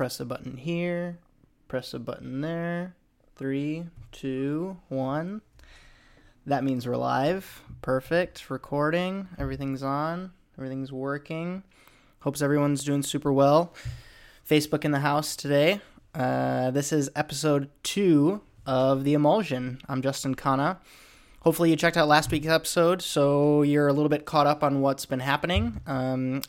Press a button here. Press a button there. 3, 2, 1. That means we're live. Perfect. Recording. Everything's on. Everything's working. Hopes everyone's doing super well. Facebook in the house today. This is episode 2 of The Emulsion. I'm Justin Khanna. Hopefully you checked out last week's episode, so you're a little bit caught up on what's been happening.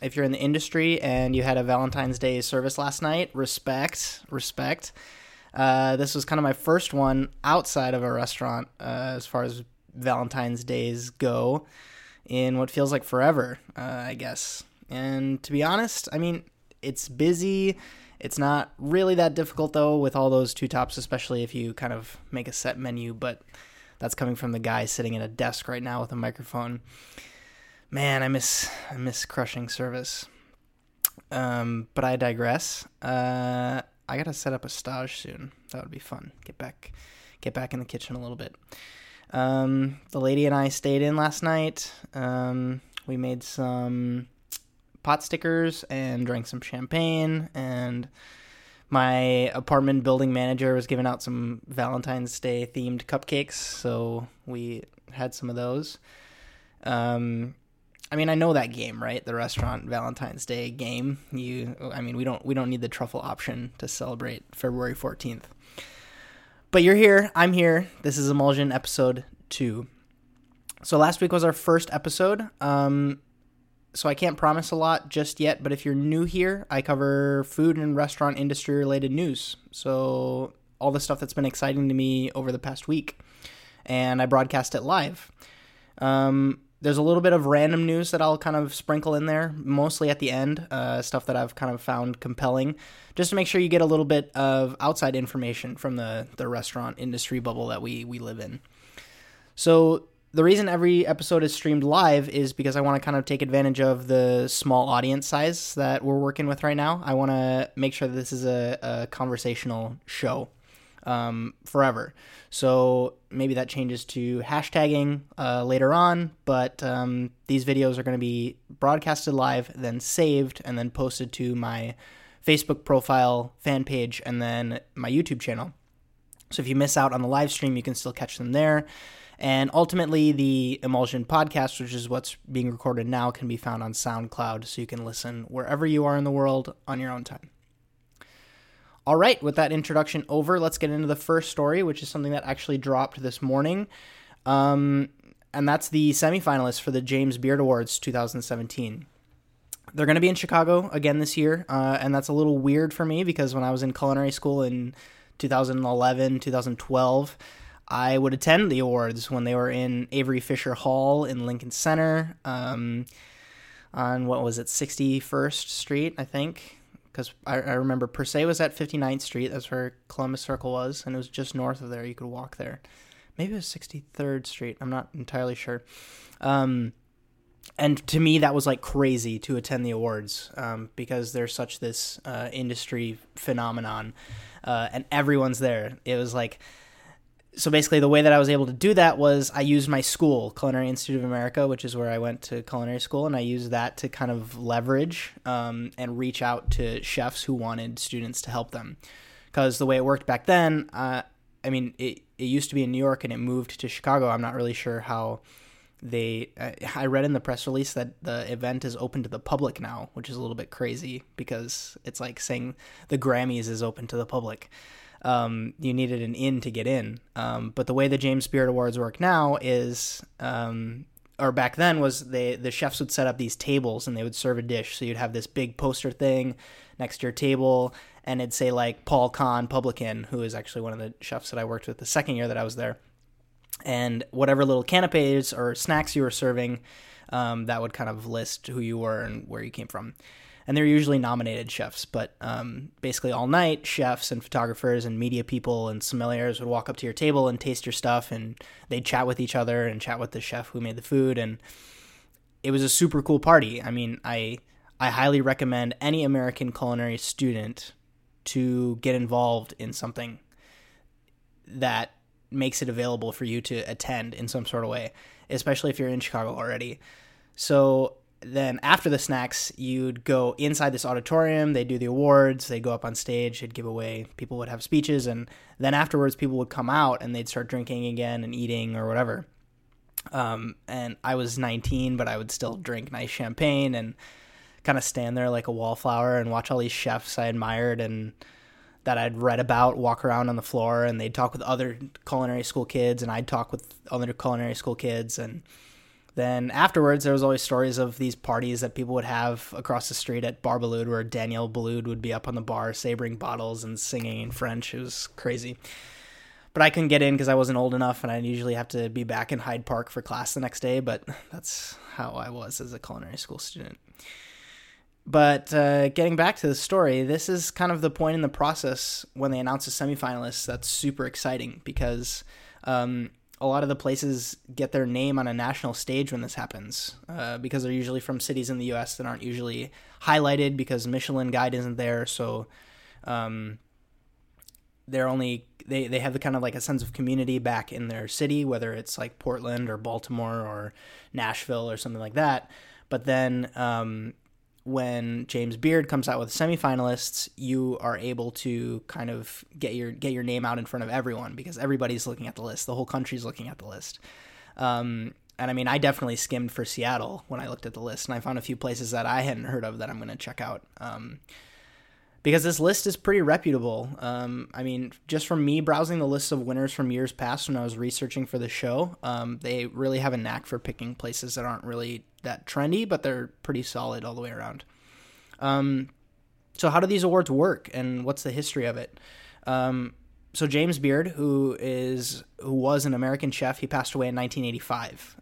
If you're in the industry and you had a Valentine's Day service last night, respect. This was kind of my first one outside of a restaurant as far as Valentine's Days go in what feels like forever, I guess. And to be honest, I mean, it's busy. It's not really that difficult, though, with all those two tops, especially if you kind of make a set menu, but that's coming from the guy sitting at a desk right now with a microphone. Man, I miss crushing service. But I digress. I gotta set up a stage soon. That would be fun. Get back in the kitchen a little bit. The lady and I stayed in last night. We made some pot stickers and drank some champagne, and my apartment building manager was giving out some Valentine's Day themed cupcakes, so we had some of those. I mean, I know that game, right? The restaurant Valentine's Day game. We don't need the truffle option to celebrate February 14th. But you're here. I'm here. This is Emulsion episode 2. So last week was our first episode. So I can't promise a lot just yet, but if you're new here, I cover food and restaurant industry-related news. So all the stuff that's been exciting to me over the past week, and I broadcast it live. There's a little bit of random news that I'll kind of sprinkle in there, mostly at the end, stuff that I've kind of found compelling, just to make sure you get a little bit of outside information from the restaurant industry bubble that we live in. So the reason every episode is streamed live is because I want to kind of take advantage of the small audience size that we're working with right now. I want to make sure that this is a conversational show forever. So maybe that changes to hashtagging later on, but these videos are going to be broadcasted live, then saved, and then posted to my Facebook profile, fan page, and then my YouTube channel. So if you miss out on the live stream, you can still catch them there. And ultimately, the Emulsion podcast, which is what's being recorded now, can be found on SoundCloud, so you can listen wherever you are in the world on your own time. All right, with that introduction over, let's get into the first story, which is something that actually dropped this morning. And that's the semifinalists for the James Beard Awards 2017. They're going to be in Chicago again this year, and that's a little weird for me because when I was in culinary school in 2011, 2012... I would attend the awards when they were in Avery Fisher Hall in Lincoln Center on, 61st Street, I think, because I remember Per Se was at 59th Street. That's where Columbus Circle was, and it was just north of there. You could walk there. Maybe it was 63rd Street. I'm not entirely sure. And to me, that was like crazy to attend the awards because there's such this industry phenomenon, and everyone's there. It was like... So basically the way that I was able to do that was I used my school, Culinary Institute of America, which is where I went to culinary school, and I used that to kind of leverage and reach out to chefs who wanted students to help them. Because the way it worked back then, it used to be in New York and it moved to Chicago. I'm not really sure how they... I read in the press release that the event is open to the public now, which is a little bit crazy because it's like saying the Grammys is open to the public. You needed an in to get in. But the way the James Beard Awards work now is, or back then was the chefs would set up these tables and they would serve a dish. So you'd have this big poster thing next to your table and it'd say like Paul Kahn, publican, who is actually one of the chefs that I worked with the second year that I was there. And whatever little canapes or snacks you were serving, that would kind of list who you were and where you came from. And they're usually nominated chefs, but basically all night, chefs and photographers and media people and sommeliers would walk up to your table and taste your stuff, and they'd chat with each other and chat with the chef who made the food, and it was a super cool party. I mean, I highly recommend any American culinary student to get involved in something that makes it available for you to attend in some sort of way, especially if you're in Chicago already. So then after the snacks, you'd go inside this auditorium, they'd do the awards, they'd go up on stage, they'd give away, people would have speeches, and then afterwards people would come out and they'd start drinking again and eating or whatever. And I was 19, but I would still drink nice champagne and kind of stand there like a wallflower and watch all these chefs I admired and that I'd read about walk around on the floor, and they'd talk with other culinary school kids and I'd talk with other culinary school kids. And then afterwards there was always stories of these parties that people would have across the street at Bar Balud, where Daniel Baloud would be up on the bar sabering bottles and singing in French. It was crazy. But I couldn't get in because I wasn't old enough, and I usually have to be back in Hyde Park for class the next day, but that's how I was as a culinary school student. But getting back to the story, this is kind of the point in the process when they announce the semifinalists that's super exciting, because a lot of the places get their name on a national stage when this happens, because they're usually from cities in the U.S. that aren't usually highlighted because Michelin Guide isn't there, so... They have the kind of like a sense of community back in their city, whether it's like Portland or Baltimore or Nashville or something like that. But then when James Beard comes out with semifinalists, you are able to kind of get your name out in front of everyone because everybody's looking at the list. The whole country's looking at the list. And I mean, I definitely skimmed for Seattle when I looked at the list, and I found a few places that I hadn't heard of that I'm going to check out. Because this list is pretty reputable. I mean, just from me browsing the lists of winners from years past when I was researching for the show, they really have a knack for picking places that aren't really that trendy, but they're pretty solid all the way around. So how do these awards work, and what's the history of it? So James Beard, who was an American chef, he passed away in 1985.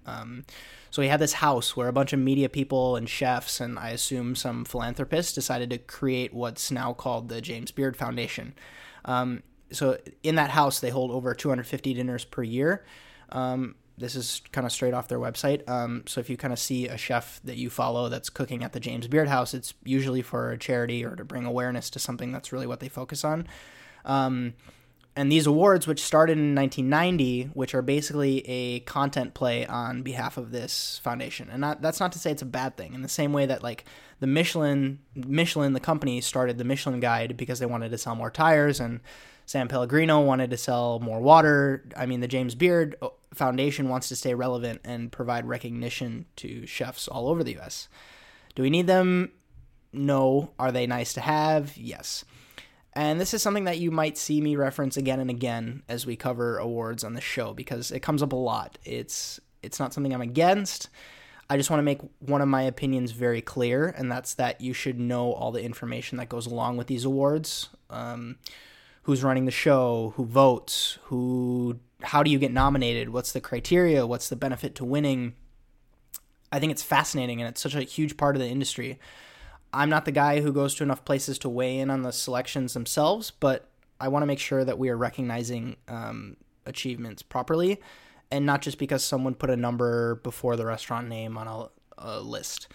So he had this house where a bunch of media people and chefs and I assume some philanthropists decided to create what's now called the James Beard Foundation. So in that house, they hold over 250 dinners per year. This is kind of straight off their website. So if you kind of see a chef that you follow that's cooking at the James Beard House, it's usually for a charity or to bring awareness to something. That's really what they focus on. And these awards, which started in 1990, which are basically a content play on behalf of this foundation. And that's not to say it's a bad thing. In the same way that like the Michelin, the company, started the Michelin Guide because they wanted to sell more tires, and San Pellegrino wanted to sell more water. I mean, the James Beard Foundation wants to stay relevant and provide recognition to chefs all over the U.S. Do we need them? No. Are they nice to have? Yes. And this is something that you might see me reference again and again as we cover awards on the show because it comes up a lot. It's not something I'm against. I just want to make one of my opinions very clear, and that's that you should know all the information that goes along with these awards. Who's running the show? Who votes? How do you get nominated? What's the criteria? What's the benefit to winning? I think it's fascinating, and it's such a huge part of the industry. I'm not the guy who goes to enough places to weigh in on the selections themselves, but I want to make sure that we are recognizing achievements properly, and not just because someone put a number before the restaurant name on a list,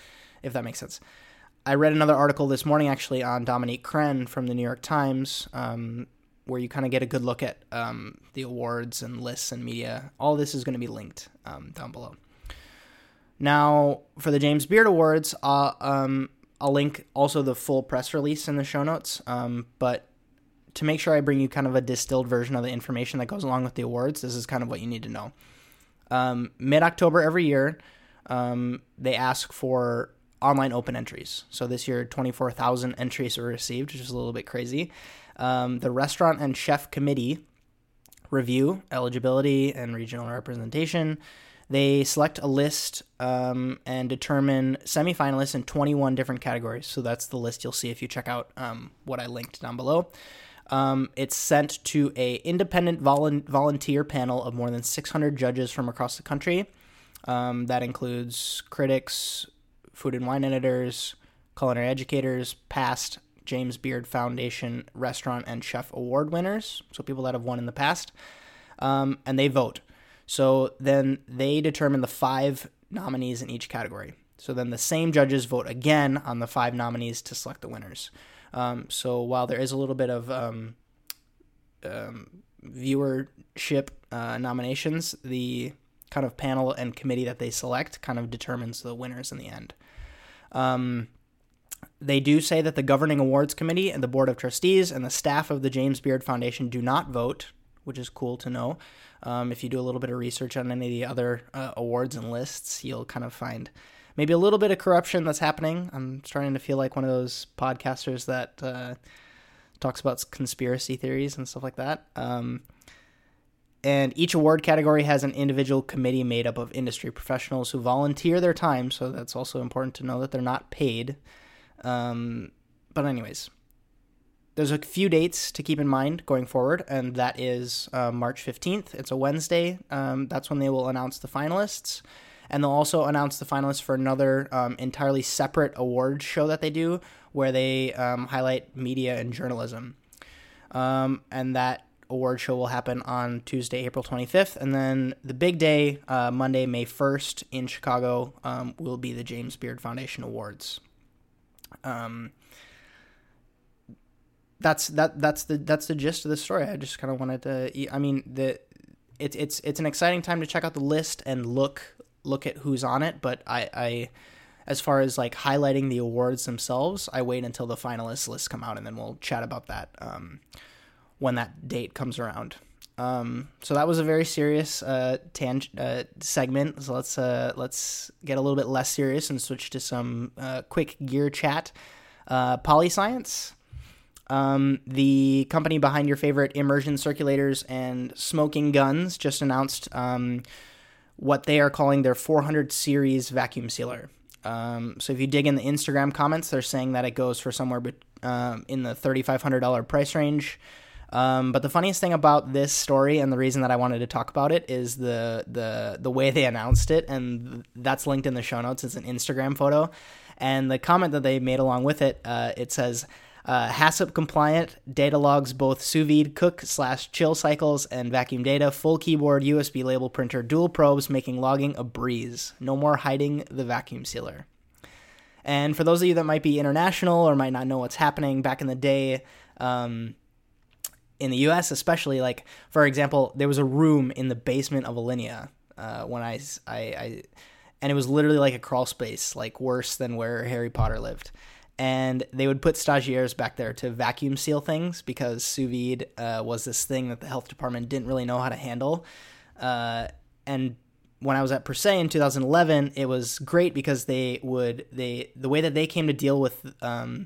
if that makes sense. I read another article this morning, actually, on Dominique Crenn from the New York Times, where you kind of get a good look at the awards and lists and media. All this is going to be linked down below. Now, for the James Beard Awards, I'll link also the full press release in the show notes, but to make sure I bring you kind of a distilled version of the information that goes along with the awards, this is kind of what you need to know. Mid-October every year, they ask for online open entries. So this year, 24,000 entries were received, which is a little bit crazy. The Restaurant and Chef Committee review eligibility and regional representation. They select a list and determine semifinalists in 21 different categories. So that's the list you'll see if you check out what I linked down below. It's sent to a independent volunteer panel of more than 600 judges from across the country. That includes critics, food and wine editors, culinary educators, past James Beard Foundation Restaurant and Chef Award winners, so people that have won in the past, and they vote. So then they determine the 5 nominees in each category. So then the same judges vote again on the 5 nominees to select the winners. So while there is a little bit of viewership nominations, the kind of panel and committee that they select kind of determines the winners in the end. They do say that the Governing Awards Committee and the Board of Trustees and the staff of the James Beard Foundation do not vote, which is cool to know. If you do a little bit of research on any of the other awards and lists, you'll kind of find maybe a little bit of corruption that's happening. I'm starting to feel like one of those podcasters that talks about conspiracy theories and stuff like that. And each award category has an individual committee made up of industry professionals who volunteer their time, so that's also important to know that they're not paid. But anyways, there's a few dates to keep in mind going forward, and that is March 15th. It's a Wednesday. That's when they will announce the finalists, and they'll also announce the finalists for another entirely separate award show that they do where they highlight media and journalism. And that award show will happen on Tuesday, April 25th, and then the big day, Monday, May 1st in Chicago, will be the James Beard Foundation Awards. That's the gist of the story. I just kind of wanted to. I mean, it's an exciting time to check out the list and look at who's on it. But I as far as like highlighting the awards themselves, I wait until the finalists lists come out, and then we'll chat about that. When that date comes around. So that was a very serious segment. So let's get a little bit less serious and switch to some quick gear chat. PolyScience, the company behind your favorite immersion circulators and smoking guns, just announced what they are calling their 400 series vacuum sealer. So if you dig in the Instagram comments, they're saying that it goes for somewhere in the $3,500 price range. But the funniest thing about this story, and the reason that I wanted to talk about it, is the way they announced it, and that's linked in the show notes. It's an Instagram photo, and the comment that they made along with it, it says, HACCP compliant, data logs both sous vide cook / chill cycles and vacuum data, full keyboard, USB label printer, dual probes, making logging a breeze. No more hiding the vacuum sealer. And for those of you that might be international or might not know what's happening, back in the day, in the U.S. especially, like, for example, there was a room in the basement of Alinea when I and it was literally like a crawl space, like worse than where Harry Potter lived. And they would put stagiaires back there to vacuum seal things because sous vide was this thing that the health department didn't really know how to handle. And when I was at Per Se in 2011, it was great because the way that they came to deal with the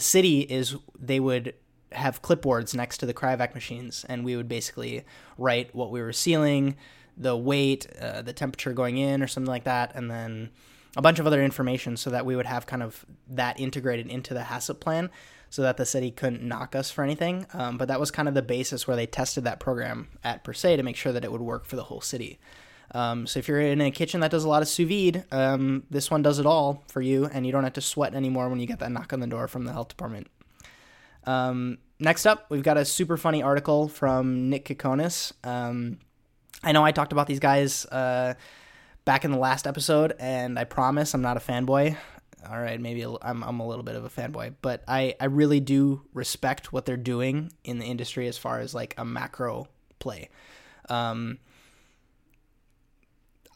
city is they would have clipboards next to the cryovac machines, and we would basically write what we were sealing, the weight, the temperature going in or something like that, and then a bunch of other information so that we would have kind of that integrated into the HACCP plan so that the city couldn't knock us for anything. But that was kind of the basis where they tested that program at Per Se to make sure that it would work for the whole city. So if you're in a kitchen that does a lot of sous vide, this one does it all for you, and you don't have to sweat anymore when you get that knock on the door from the health department. Next up, we've got a super funny article from Nick Kokonas. I know I talked about these guys back in the last episode, and I promise I'm not a fanboy. All right, maybe I'm a little bit of a fanboy, but I really do respect what they're doing in the industry as far as like a macro play. I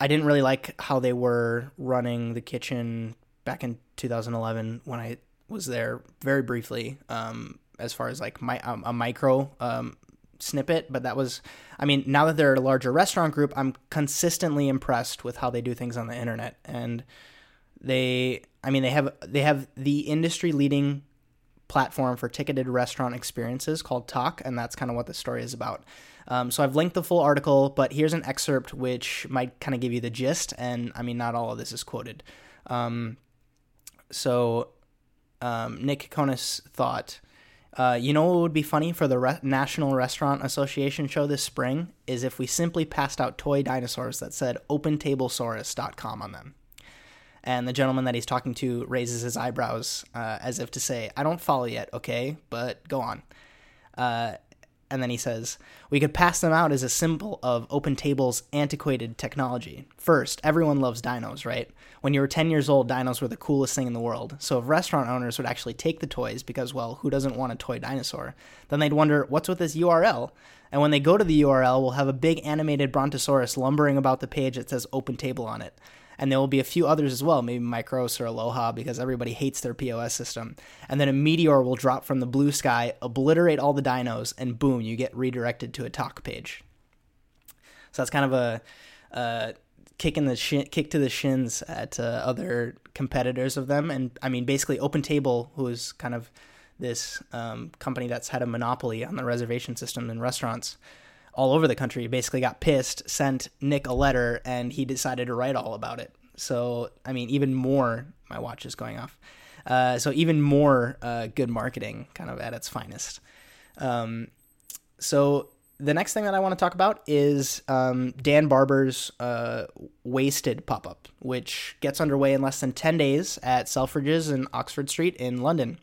didn't really like how they were running the kitchen back in 2011 when I was there very briefly, as far as like a micro snippet, but that was, I mean, now that they're a larger restaurant group, I'm consistently impressed with how they do things on the internet. And they have the industry leading platform for ticketed restaurant experiences called Tock, and that's kind of what the story is about. So I've linked the full article, but here's an excerpt which might kind of give you the gist. And I mean, not all of this is quoted. Nick Kokonas thought, what would be funny for the National Restaurant Association show this spring is if we simply passed out toy dinosaurs that said OpenTablesaurus.com on them. And the gentleman that he's talking to raises his eyebrows as if to say, I don't follow yet, okay, but go on. And then he says, we could pass them out as a symbol of OpenTable's antiquated technology. First, everyone loves dinos, right? When you were 10 years old, dinos were the coolest thing in the world. So if restaurant owners would actually take the toys because, well, who doesn't want a toy dinosaur? Then they'd wonder, what's with this URL? And when they go to the URL, we'll have a big animated brontosaurus lumbering about the page that says OpenTable on it. And there will be a few others as well, maybe Micros or Aloha, because everybody hates their POS system. And then a meteor will drop from the blue sky, obliterate all the dinos, and boom, you get redirected to a Tock page. So that's kind of a kick to the shins at other competitors of them. And I mean, basically OpenTable, who is kind of this company that's had a monopoly on the reservation system in restaurants all over the country, basically got pissed, sent Nick a letter, and he decided to write all about it. So, I mean, even more, my watch is going off. So even more good marketing kind of at its finest. So the next thing that I want to talk about is Dan Barber's WastED pop-up, which gets underway in less than 10 days at Selfridges and Oxford Street in London.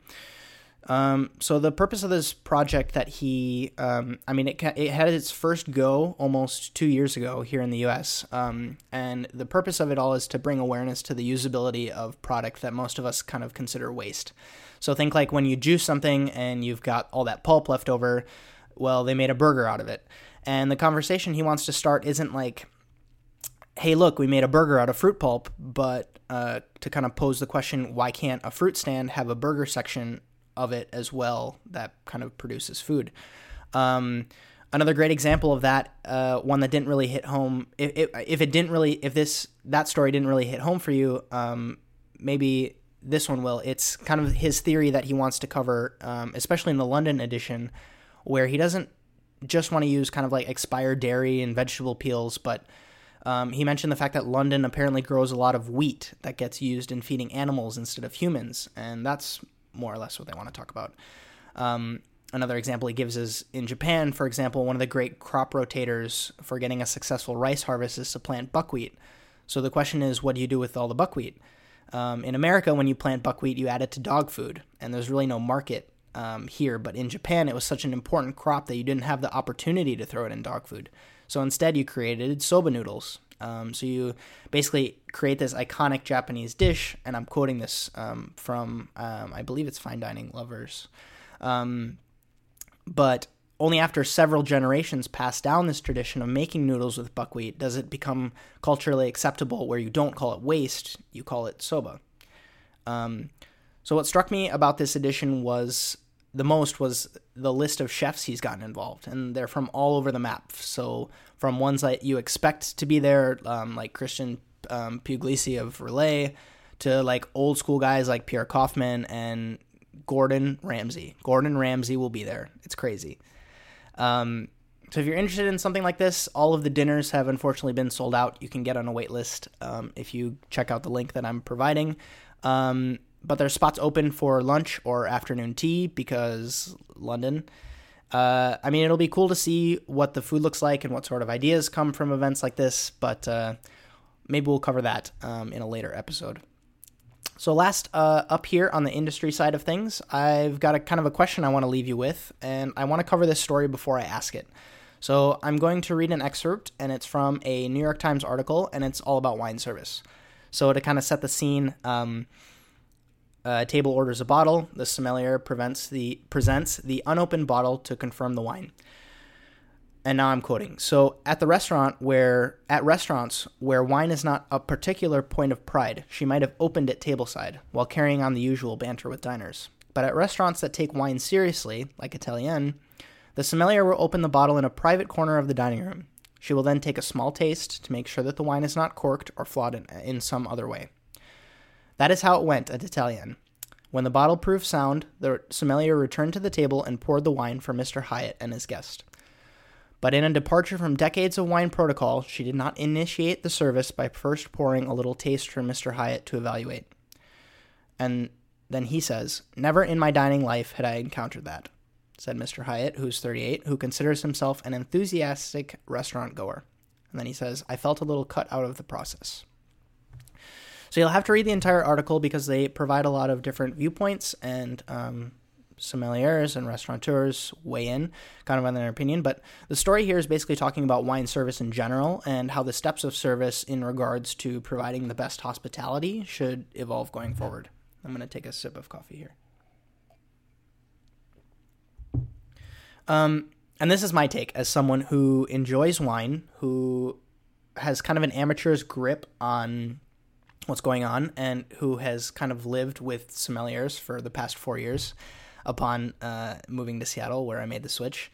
So the purpose of this project that he, it had its first go almost 2 years ago here in the U.S., and the purpose of it all is to bring awareness to the usability of product that most of us kind of consider waste. So think like when you juice something and you've got all that pulp left over, well, they made a burger out of it. And the conversation he wants to start isn't like, hey, look, we made a burger out of fruit pulp, but to kind of pose the question, why can't a fruit stand have a burger section of it as well that kind of produces food? Another great example of that, one that didn't really hit home, if that story didn't really hit home for you, maybe this one will. It's kind of his theory that he wants to cover, especially in the London edition, where he doesn't just want to use kind of like expired dairy and vegetable peels, but he mentioned the fact that London apparently grows a lot of wheat that gets used in feeding animals instead of humans, and that's more or less what they want to talk about. Another example he gives is in Japan, for example, one of the great crop rotators for getting a successful rice harvest is to plant buckwheat. So the question is, what do you do with all the buckwheat? In America, when you plant buckwheat, you add it to dog food, and there's really no market here. But in Japan, it was such an important crop that you didn't have the opportunity to throw it in dog food. So instead, you created soba noodles. So you basically create this iconic Japanese dish, and I'm quoting this from, I believe it's Fine Dining Lovers. But only after several generations pass down this tradition of making noodles with buckwheat does it become culturally acceptable, where you don't call it waste, you call it soba. So what struck me about this edition was the list of chefs he's gotten involved, and they're from all over the map. So from ones that you expect to be there, like Christian Puglisi of Relais, to like old school guys like Pierre Koffman and Gordon Ramsay. Gordon Ramsay will be there. It's crazy. So if you're interested in something like this, all of the dinners have unfortunately been sold out. You can get on a wait list if you check out the link that I'm providing. But there's spots open for lunch or afternoon tea because London. It'll be cool to see what the food looks like and what sort of ideas come from events like this, but maybe we'll cover that in a later episode. So last, up here on the industry side of things, I've got a kind of a question I want to leave you with, and I want to cover this story before I ask it. So I'm going to read an excerpt, and it's from a New York Times article, and it's all about wine service. So to kind of set the scene, table orders a bottle. The sommelier presents the unopened bottle to confirm the wine. And now I'm quoting. So at restaurants where wine is not a particular point of pride, she might have opened it tableside while carrying on the usual banter with diners. But at restaurants that take wine seriously, like Italienne, the sommelier will open the bottle in a private corner of the dining room. She will then take a small taste to make sure that the wine is not corked or flawed in some other way. That is how it went at Italian. When the bottle proved sound, the sommelier returned to the table and poured the wine for Mr. Hyatt and his guest. But in a departure from decades of wine protocol, she did not initiate the service by first pouring a little taste for Mr. Hyatt to evaluate. And then he says, "Never in my dining life had I encountered that," said Mr. Hyatt, who's 38, who considers himself an enthusiastic restaurant goer. And then he says, "I felt a little cut out of the process." So you'll have to read the entire article because they provide a lot of different viewpoints, and sommeliers and restaurateurs weigh in kind of on their opinion. But the story here is basically talking about wine service in general and how the steps of service in regards to providing the best hospitality should evolve going forward. I'm going to take a sip of coffee here. And this is my take as someone who enjoys wine, who has kind of an amateur's grip on what's going on, and who has kind of lived with sommeliers for the past 4 years upon moving to Seattle, where I made the switch.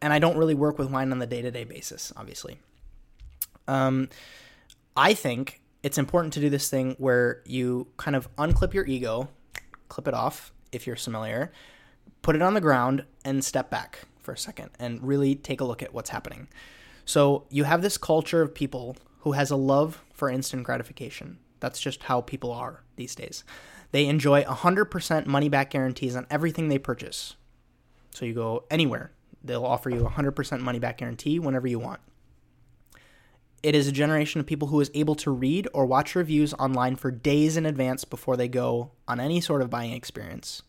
And I don't really work with wine on the day-to-day basis, obviously. I think it's important to do this thing where you kind of unclip your ego, clip it off if you're sommelier, put it on the ground, and step back for a second and really take a look at what's happening. So you have this culture of people who has a love for instant gratification. That's just how people are these days. They enjoy 100% money-back guarantees on everything they purchase. So you go anywhere, they'll offer you 100% money-back guarantee whenever you want. It is a generation of people who is able to read or watch reviews online for days in advance before they go on any sort of buying experience.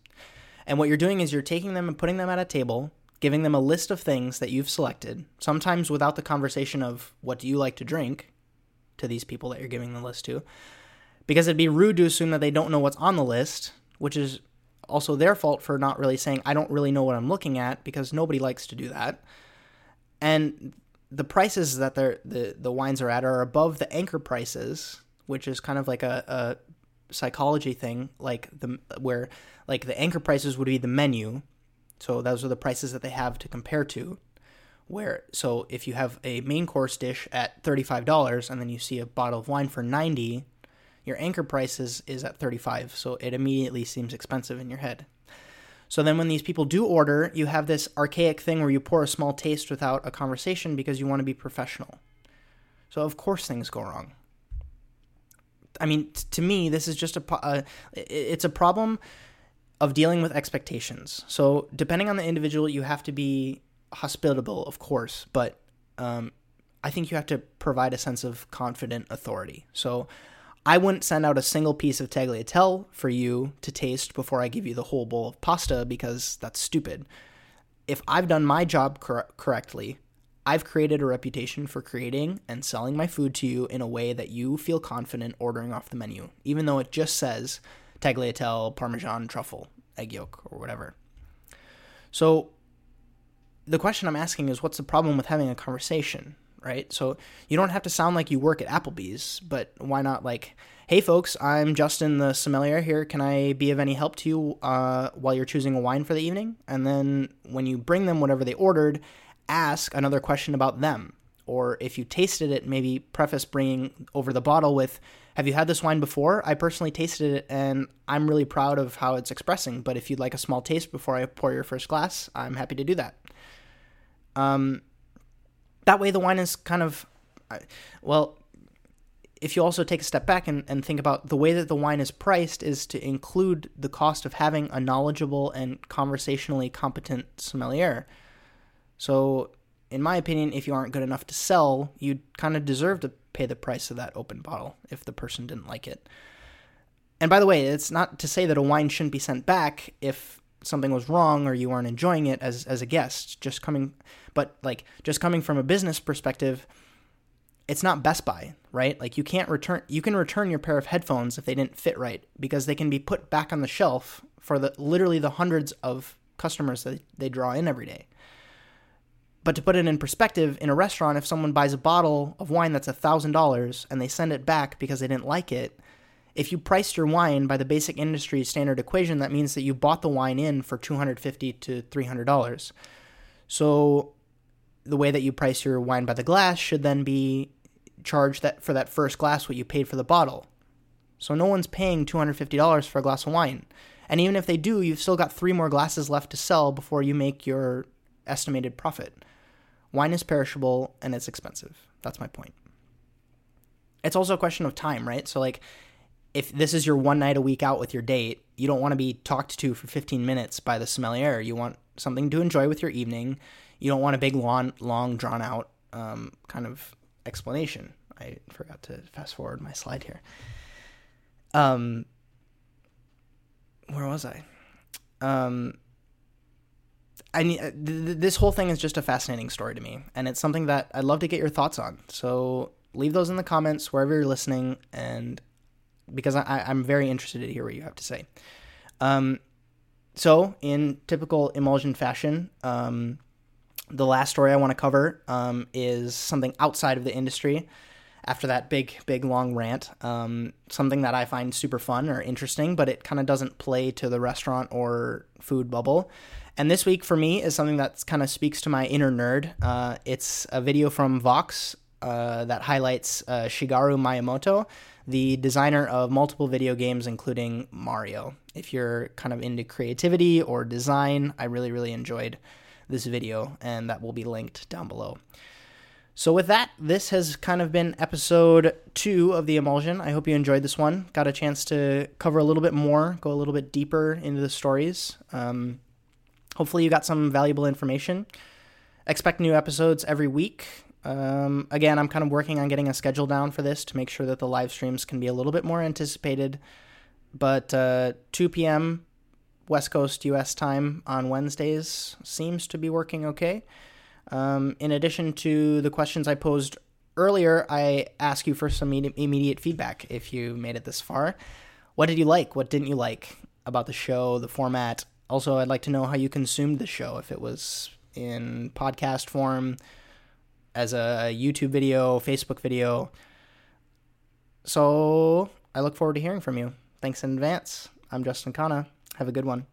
And what you're doing is you're taking them and putting them at a table, giving them a list of things that you've selected, sometimes without the conversation of, what do you like to drink, to these people that you're giving the list to, because it'd be rude to assume that they don't know what's on the list, which is also their fault for not really saying, I don't really know what I'm looking at, because nobody likes to do that. And the prices that the wines are at are above the anchor prices, which is kind of like a psychology thing, where the anchor prices would be the menu. So those are the prices that they have to compare to. So if you have a main course dish at $35 and then you see a bottle of wine for $90, your anchor price is at $35, so it immediately seems expensive in your head. So then when these people do order, you have this archaic thing where you pour a small taste without a conversation because you want to be professional. So of course things go wrong. I mean, to me, this is just it's a problem of dealing with expectations. So depending on the individual, you have to be hospitable, of course, but I think you have to provide a sense of confident authority. So I wouldn't send out a single piece of tagliatelle for you to taste before I give you the whole bowl of pasta, because that's stupid. If I've done my job correctly, I've created a reputation for creating and selling my food to you in a way that you feel confident ordering off the menu, even though it just says tagliatelle, parmesan, truffle, egg yolk, or whatever. So the question I'm asking is, what's the problem with having a conversation? Right? So you don't have to sound like you work at Applebee's, but why not like, hey folks, I'm Justin the sommelier here. Can I be of any help to you while you're choosing a wine for the evening? And then when you bring them whatever they ordered, ask another question about them. Or if you tasted it, maybe preface bringing over the bottle with, have you had this wine before? I personally tasted it and I'm really proud of how it's expressing, but if you'd like a small taste before I pour your first glass, I'm happy to do that. That way the wine is kind of, well, if you also take a step back and think about the way that the wine is priced is to include the cost of having a knowledgeable and conversationally competent sommelier. So in my opinion, if you aren't good enough to sell, you kind of deserve to pay the price of that open bottle if the person didn't like it. And by the way, it's not to say that a wine shouldn't be sent back if something was wrong or you aren't enjoying it as a guest. Just coming from a business perspective, it's not Best Buy, right? Like you can return your pair of headphones if they didn't fit right, because they can be put back on the shelf for literally the hundreds of customers that they draw in every day. But to put it in perspective, in a restaurant, if someone buys a bottle of wine that's $1,000 and they send it back because they didn't like it, if you priced your wine by the basic industry standard equation, that means that you bought the wine in for $250 to $300. So the way that you price your wine by the glass should then be charged for that first glass what you paid for the bottle. So no one's paying $250 for a glass of wine. And even if they do, you've still got three more glasses left to sell before you make your estimated profit. Wine is perishable and it's expensive. That's my point. It's also a question of time, right? So like, if this is your one night a week out with your date, you don't want to be talked to for 15 minutes by the sommelier. You want something to enjoy with your evening. You don't want a big, long drawn-out kind of explanation. I forgot to fast-forward my slide here. Where was I? This whole thing is just a fascinating story to me, and it's something that I'd love to get your thoughts on. So leave those in the comments wherever you're listening, and because I'm very interested to hear what you have to say. So in typical Emulsion fashion, the last story I want to cover is something outside of the industry, after that big long rant, something that I find super fun or interesting, but it kind of doesn't play to the restaurant or food bubble. And this week for me is something that kind of speaks to my inner nerd. It's a video from Vox that highlights Shigeru Miyamoto, the designer of multiple video games, including Mario. If you're kind of into creativity or design, I really enjoyed this video, and that will be linked down below. So with that, this has kind of been episode 2 of The Emulsion. I hope you enjoyed this one. Got a chance to cover a little bit more, go a little bit deeper into the stories. Hopefully you got some valuable information. Expect new episodes every week. Again, I'm kind of working on getting a schedule down for this to make sure that the live streams can be a little bit more anticipated. But 2 p.m. West Coast U.S. time on Wednesdays seems to be working okay. In addition to the questions I posed earlier, I ask you for some immediate feedback if you made it this far. What did you like? What didn't you like about the show, the format? Also, I'd like to know how you consumed the show, if it was in podcast form, as a YouTube video, Facebook video. So I look forward to hearing from you. Thanks in advance. I'm Justin Khanna. Have a good one.